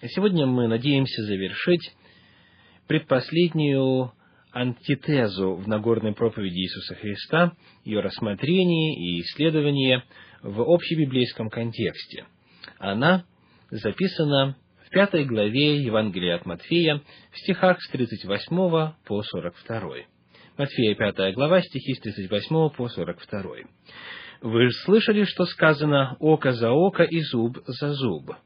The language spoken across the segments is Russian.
И сегодня мы надеемся завершить предпоследнюю антитезу в Нагорной проповеди Иисуса Христа, ее рассмотрение и исследование в общебиблейском контексте. Она записана в 5 главе Евангелия от Матфея, в стихах с 38 по 42. Матфея, 5 глава, стихи с 38 по 42. «Вы слышали, что сказано: око за око и зуб за зуб.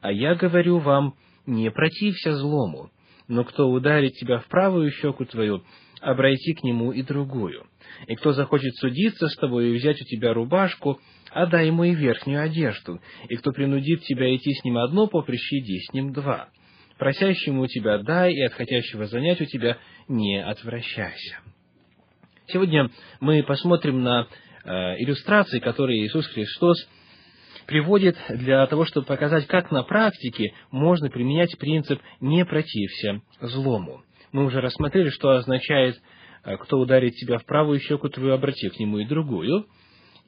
А я говорю вам, не протився злому, но кто ударит тебя в правую щеку твою, обрати к нему и другую. И кто захочет судиться с тобой и взять у тебя рубашку, отдай ему и верхнюю одежду. И кто принудит тебя идти с ним одно поприще, иди с ним два. Просящему у тебя дай, и от хотящего занять у тебя не отвращайся». Сегодня мы посмотрим на иллюстрации, которые Иисус Христос приводит для того, чтобы показать, как на практике можно применять принцип «не протився злому». Мы уже рассмотрели, что означает «кто ударит тебя в правую щеку твою, обрати к нему и другую».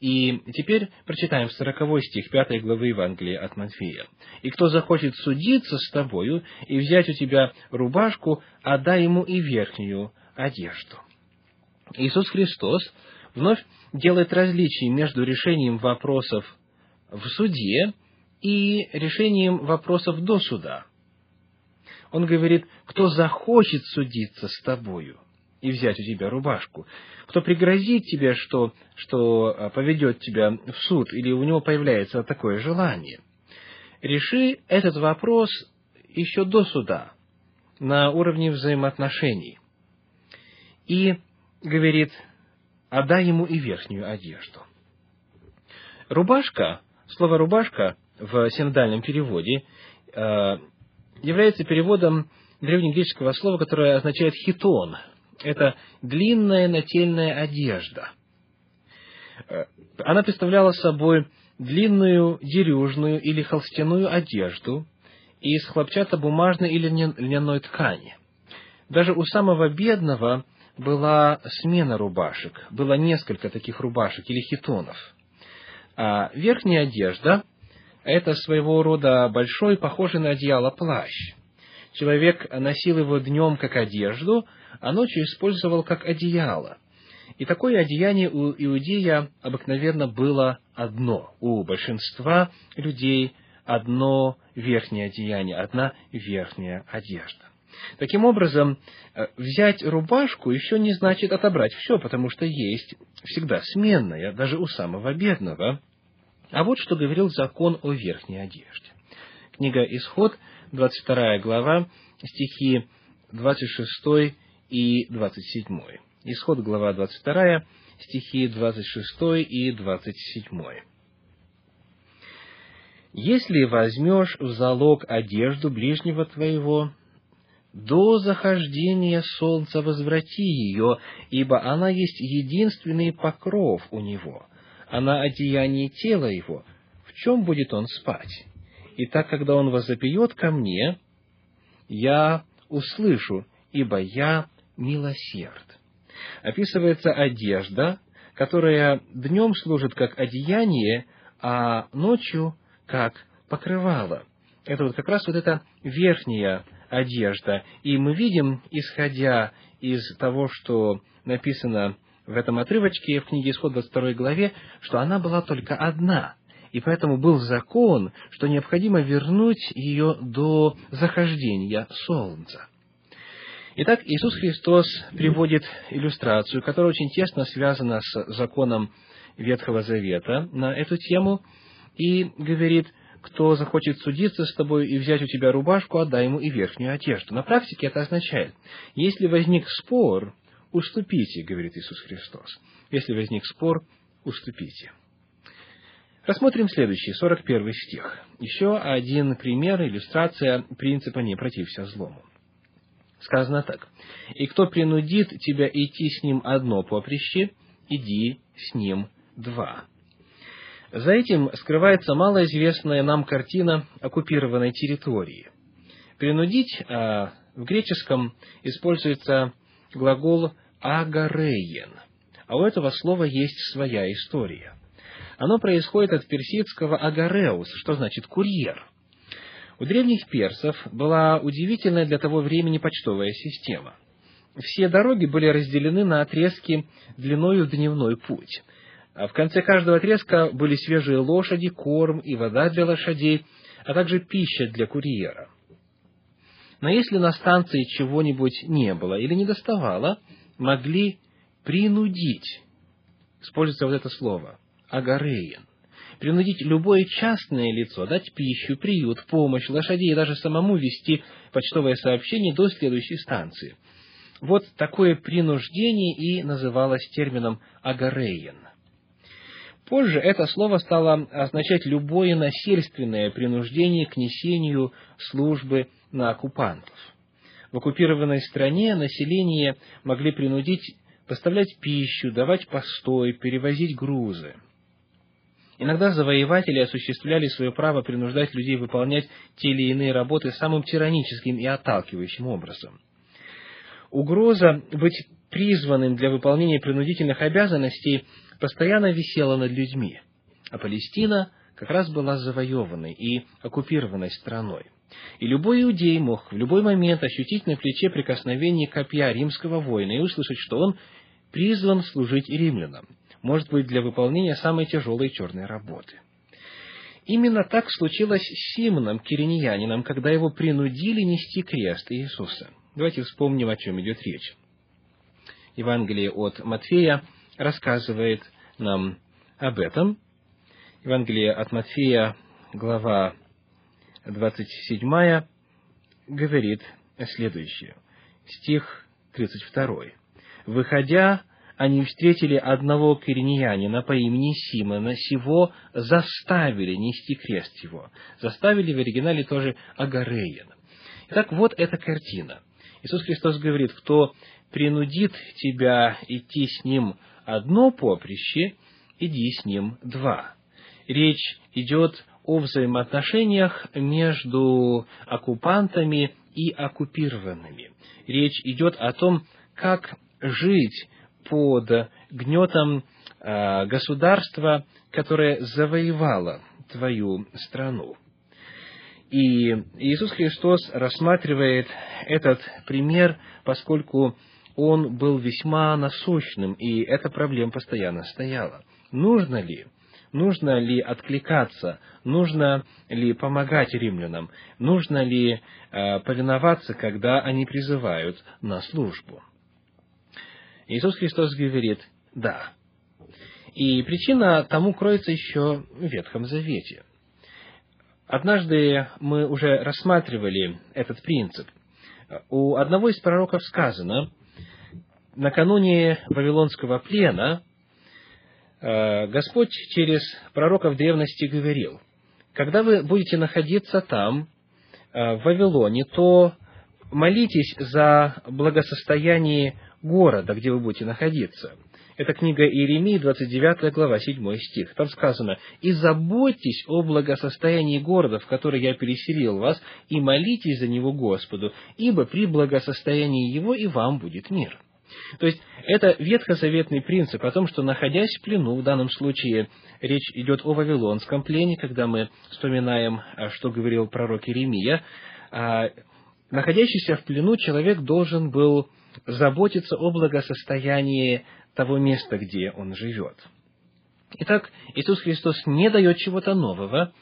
И теперь прочитаем 40 стих 5 главы Евангелия от Матфея. «И кто захочет судиться с тобою и взять у тебя рубашку, отдай ему и верхнюю одежду». Иисус Христос вновь делает различие между решением вопросов в суде и решением вопросов до суда. Он говорит: кто захочет судиться с тобою и взять у тебя рубашку, кто пригрозит тебе, что поведет тебя в суд, или у него появляется такое желание. Реши этот вопрос еще до суда, на уровне взаимоотношений. И говорит: отдай ему и верхнюю одежду. Рубашка, слово «рубашка» в синодальном переводе является переводом древнегреческого слова, которое означает «хитон». Это длинная нательная одежда. Она представляла собой длинную дерюжную или холстяную одежду из хлопчатобумажной или льняной ткани. Даже у самого бедного была смена рубашек, было несколько таких рубашек или хитонов. А верхняя одежда – это своего рода большой, похожий на одеяло плащ. Человек носил его днем как одежду, а ночью использовал как одеяло. И такое одеяние у иудея обыкновенно было одно. У большинства людей одно верхнее одеяние, одна верхняя одежда. Таким образом, взять рубашку еще не значит отобрать все, потому что есть всегда сменная, даже у самого бедного. А вот что говорил закон о верхней одежде. Книга Исход, 22 глава, стихи 26 и 27. Исход, глава 22, стихи 26 и 27. «Если возьмешь в залог одежду ближнего твоего, до захождения солнца возврати ее, ибо она есть единственный покров у него, она одеяние тела его, в чем будет он спать? И так, когда он возопьет ко мне, я услышу, ибо я милосерд». Описывается одежда, которая днем служит как одеяние, а ночью как покрывало. Это вот как раз вот эта верхняя одежда. И мы видим, исходя из того, что написано в этом отрывочке в книге Исход 22 главе, что она была только одна, и поэтому был закон, что необходимо вернуть ее до захождения солнца. Итак, Иисус Христос приводит иллюстрацию, которая очень тесно связана с законом Ветхого Завета на эту тему, и говорит: кто захочет судиться с тобой и взять у тебя рубашку, отдай ему и верхнюю одежду. На практике это означает: если возник спор, уступите, говорит Иисус Христос. Если возник спор, уступите. Рассмотрим следующий, 41 стих. Еще один пример, иллюстрация принципа «не протився злому». Сказано так: «И кто принудит тебя идти с ним одно поприще, иди с ним два». За этим скрывается малоизвестная нам картина оккупированной территории. «Принудить» в греческом используется глагол «агарейен», а у этого слова есть своя история. Оно происходит от персидского «агареус», что значит «курьер». У древних персов была удивительная для того времени почтовая система. Все дороги были разделены на отрезки длиною в дневной путь. В конце каждого отрезка были свежие лошади, корм и вода для лошадей, а также пища для курьера. Но если на станции чего-нибудь не было или не доставало, могли принудить, используется вот это слово, агареин, принудить любое частное лицо дать пищу, приют, помощь лошадей и даже самому вести почтовое сообщение до следующей станции. Вот такое принуждение и называлось термином агареин. Позже это слово стало означать любое насильственное принуждение к несению службы на оккупантов. В оккупированной стране население могли принудить поставлять пищу, давать постой, перевозить грузы. Иногда завоеватели осуществляли свое право принуждать людей выполнять те или иные работы самым тираническим и отталкивающим образом. Угроза быть призванным для выполнения принудительных обязанностей постоянно висела над людьми, а Палестина как раз была завоеванной и оккупированной страной. И любой иудей мог в любой момент ощутить на плече прикосновение копья римского воина и услышать, что он призван служить римлянам, может быть, для выполнения самой тяжелой черной работы. Именно так случилось с Симоном Киринеянином, когда его принудили нести крест Иисуса. Давайте вспомним, о чем идет речь. Евангелие от Матфея рассказывает нам об этом. Евангелие от Матфея, глава 27, говорит следующее, стих 32. «Выходя, они встретили одного киринеянина по имени Симона, сего заставили нести крест его». Заставили в оригинале тоже агареин. Итак, вот эта картина. Иисус Христос говорит, кто принудит тебя идти с ним одно поприще, иди с ним два. Речь идет о взаимоотношениях между оккупантами и оккупированными. Речь идет о том, как жить под гнетом государства, которое завоевало твою страну. И Иисус Христос рассматривает этот пример, поскольку он был весьма насущным, и эта проблема постоянно стояла. Нужно ли откликаться, нужно ли помогать римлянам, нужно ли повиноваться, когда они призывают на службу? Иисус Христос говорит «да». И причина тому кроется еще в Ветхом Завете. Однажды мы уже рассматривали этот принцип. У одного из пророков сказано, накануне Вавилонского плена Господь через пророков древности говорил, когда вы будете находиться там, в Вавилоне, то молитесь за благосостояние города, где вы будете находиться. Это книга Иеремии, 29 глава, 7 стих. Там сказано, «И заботьтесь о благосостоянии города, в который я переселил вас, и молитесь за него Господу, ибо при благосостоянии его и вам будет мир». То есть, это ветхозаветный принцип о том, что, находясь в плену, в данном случае речь идет о Вавилонском плене, когда мы вспоминаем, что говорил пророк Иеремия, находящийся в плену человек должен был заботиться о благосостоянии того места, где он живет. Итак, Иисус Христос не дает чего-то нового,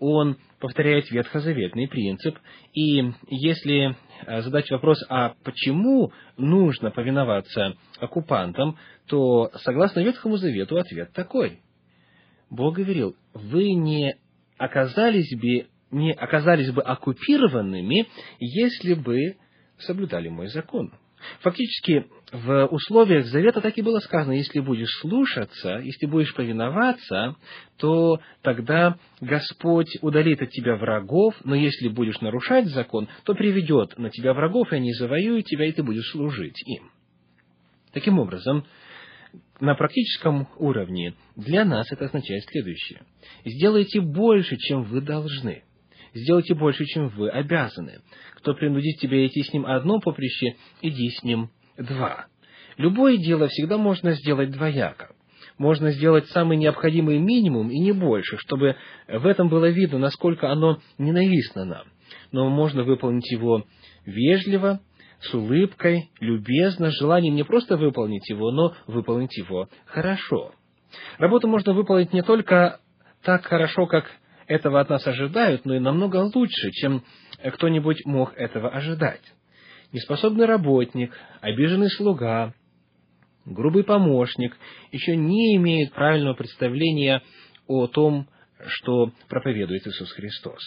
он повторяет ветхозаветный принцип, и если задать вопрос, а почему нужно повиноваться оккупантам, то, согласно Ветхому Завету, ответ такой. Бог говорил, вы не оказались бы оккупированными, если бы соблюдали мой закон. Фактически, в условиях Завета так и было сказано, если будешь слушаться, если будешь повиноваться, то тогда Господь удалит от тебя врагов, но если будешь нарушать закон, то приведет на тебя врагов, и они завоюют тебя, и ты будешь служить им. Таким образом, на практическом уровне для нас это означает следующее. Сделайте больше, чем вы должны. Сделайте больше, чем вы обязаны. Кто принудит тебя идти с ним одно поприще, иди с ним два. Любое дело всегда можно сделать двояко. Можно сделать самый необходимый минимум и не больше, чтобы в этом было видно, насколько оно ненавистно нам. но можно выполнить его вежливо, с улыбкой, любезно, с желанием не просто выполнить его, но выполнить его хорошо. Работу можно выполнить не только так хорошо, как этого от нас ожидают, но и намного лучше, чем кто-нибудь мог этого ожидать. Неспособный работник, обиженный слуга, грубый помощник еще не имеет правильного представления о том, что проповедует Иисус Христос.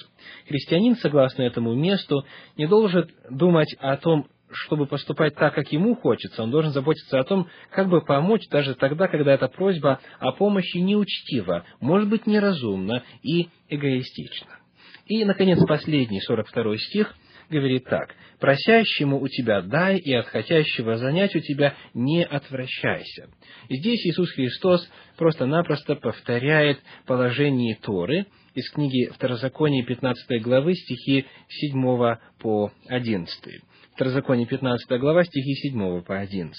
Христианин, согласно этому месту, не должен думать о том, чтобы поступать так, как ему хочется. Он должен заботиться о том, как бы помочь даже тогда, когда эта просьба о помощи неучтива, может быть, неразумна и эгоистична. И, наконец, последний, 42 стих, говорит так: «Просящему у тебя дай, и от хотящего занять у тебя не отвращайся». Здесь Иисус Христос просто-напросто повторяет положение Торы из книги Второзаконие 15 главы, стихи 7 по 11. Второзаконие 15 глава, стихи 7 по 11.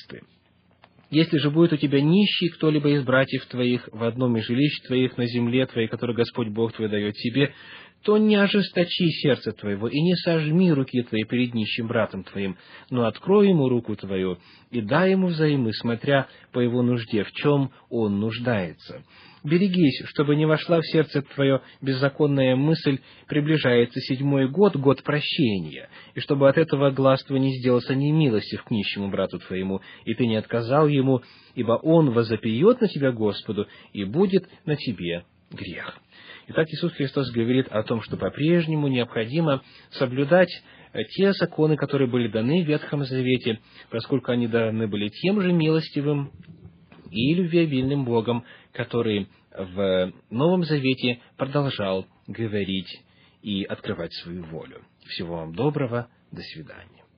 «Если же будет у тебя нищий кто-либо из братьев твоих в одном из жилищ твоих на земле твоей, который Господь Бог твой дает тебе, то не ожесточи сердце твоего и не сожми руки твои перед нищим братом твоим, но открой ему руку твою и дай ему взаймы, смотря по его нужде, в чем он нуждается. Берегись, чтобы не вошла в сердце твое беззаконная мысль, приближается 7-й год, год прощения, и чтобы от этого глаз твой не сделался немилостив к нищему брату твоему, и ты не отказал ему, ибо он возопьет на тебя Господу, и будет на тебе грех». Итак, Иисус Христос говорит о том, что по-прежнему необходимо соблюдать те законы, которые были даны в Ветхом Завете, поскольку они даны были тем же милостивым и любвеобильным Богом, который в Новом Завете продолжал говорить и открывать свою волю. Всего вам доброго, до свидания.